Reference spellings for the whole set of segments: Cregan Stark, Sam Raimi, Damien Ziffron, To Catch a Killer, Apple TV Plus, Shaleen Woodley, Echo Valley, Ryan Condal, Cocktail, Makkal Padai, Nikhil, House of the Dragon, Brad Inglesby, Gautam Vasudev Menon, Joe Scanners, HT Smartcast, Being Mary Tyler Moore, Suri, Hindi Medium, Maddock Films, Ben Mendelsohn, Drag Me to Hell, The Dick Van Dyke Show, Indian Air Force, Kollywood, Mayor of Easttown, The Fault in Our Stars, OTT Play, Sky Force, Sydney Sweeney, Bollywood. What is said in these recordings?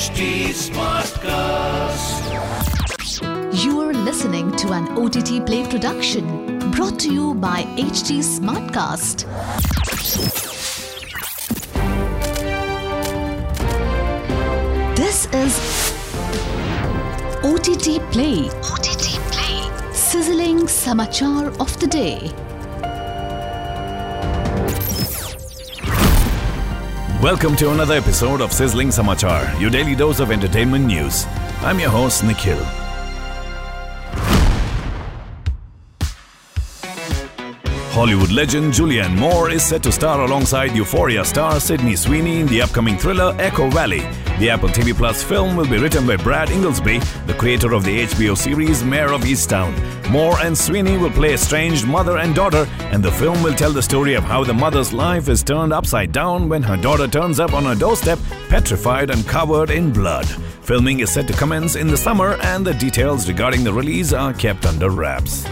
HT Smartcast. You are listening to an OTT Play production brought to you by HT Smartcast. This is OTT Play. OTT Play. Sizzling Samachar of the day. Welcome to another episode of Sizzling Samachar, your daily dose of entertainment news. I'm your host, Nikhil. Hollywood legend Julianne Moore is set to star alongside Euphoria star Sydney Sweeney in the upcoming thriller Echo Valley. The Apple TV Plus film will be written by Brad Inglesby, the creator of the HBO series Mayor of Easttown. Moore and Sweeney will play estranged mother and daughter, and the film will tell the story of how the mother's life is turned upside down when her daughter turns up on her doorstep, petrified and covered in blood. Filming is set to commence in the summer, and the details regarding the release are kept under wraps.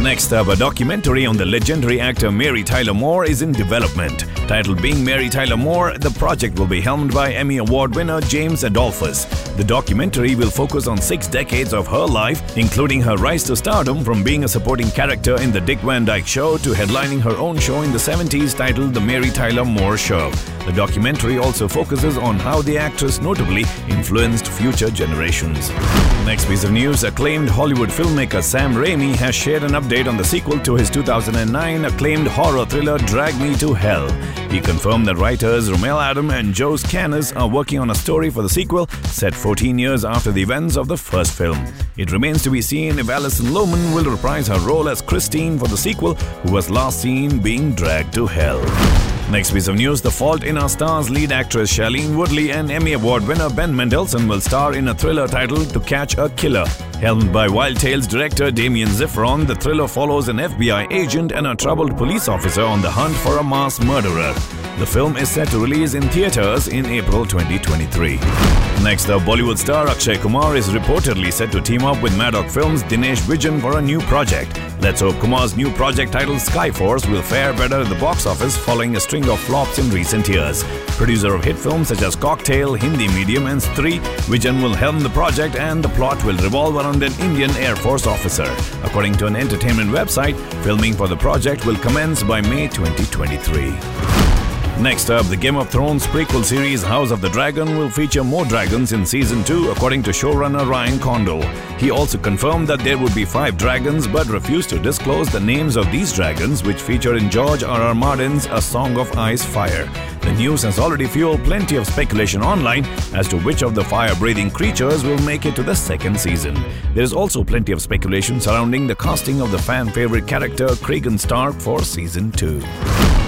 Next up, a documentary on the legendary actor Mary Tyler Moore is in development. Titled Being Mary Tyler Moore, the project will be helmed by Emmy Award winner James Adolphus. The documentary will focus on 6 decades of her life, including her rise to stardom from being a supporting character in The Dick Van Dyke Show to headlining her own show in the 70s titled The Mary Tyler Moore Show. The documentary also focuses on how the actress notably influenced future generations. Next piece of news, acclaimed Hollywood filmmaker Sam Raimi has shared an update on the sequel to his 2009 acclaimed horror thriller Drag Me to Hell. He confirmed that writers Romel Adam and Joe Scanners are working on a story for the sequel set 14 years after the events of the first film. It remains to be seen if Alison Lohman will reprise her role as Christine for the sequel, who was last seen being dragged to hell. Next piece of news, The Fault in Our Stars lead actress Shaleen Woodley and Emmy Award winner Ben Mendelsohn will star in a thriller titled To Catch a Killer. Helmed by Wild Tales director Damien Ziffron, the thriller follows an FBI agent and a troubled police officer on the hunt for a mass murderer. The film is set to release in theaters in April 2023. Next up, Bollywood star Akshay Kumar is reportedly set to team up with Maddock Films' Dinesh Vijan for a new project. Let's hope Kumar's new project titled Sky Force will fare better at the box office following a string of flops in recent years. Producer of hit films such as Cocktail, Hindi Medium and Stree, Vijan will helm the project and the plot will revolve around an Indian Air Force officer. According to an entertainment website, filming for the project will commence by May 2023. Next up, the Game of Thrones prequel series House of the Dragon will feature more dragons in Season 2, according to showrunner Ryan Condal. He also confirmed that there would be 5 dragons but refused to disclose the names of these dragons, which feature in George R.R. Martin's A Song of Ice Fire. The news has already fueled plenty of speculation online as to which of the fire-breathing creatures will make it to the second season. There is also plenty of speculation surrounding the casting of the fan-favorite character Cregan Stark for Season 2.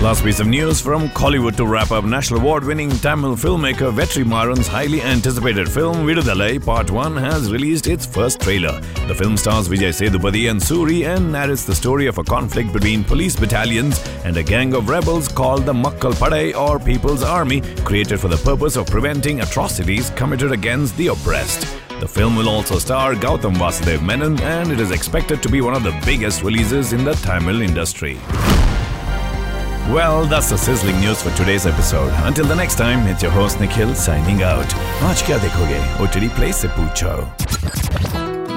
Last piece of news from Kollywood to wrap up national award-winning Tamil filmmaker Vetrimaran's highly anticipated film Vidudalai Part 1 has released its first trailer. The film stars Vijay Sethupathi and Suri and narrates the story of a conflict between police battalions and a gang of rebels called the Makkal Padai or People's Army, created for the purpose of preventing atrocities committed against the oppressed. The film will also star Gautam Vasudev Menon and it is expected to be one of the biggest releases in the Tamil industry. Well, that's the sizzling news for today's episode. Until the next time, it's your host Nikhil signing out. Aaj kya dekhoge? OTT Play se poocho.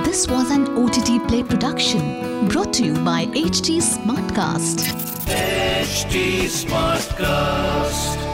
This was an OTT Play production brought to you by HT Smartcast. HT Smartcast.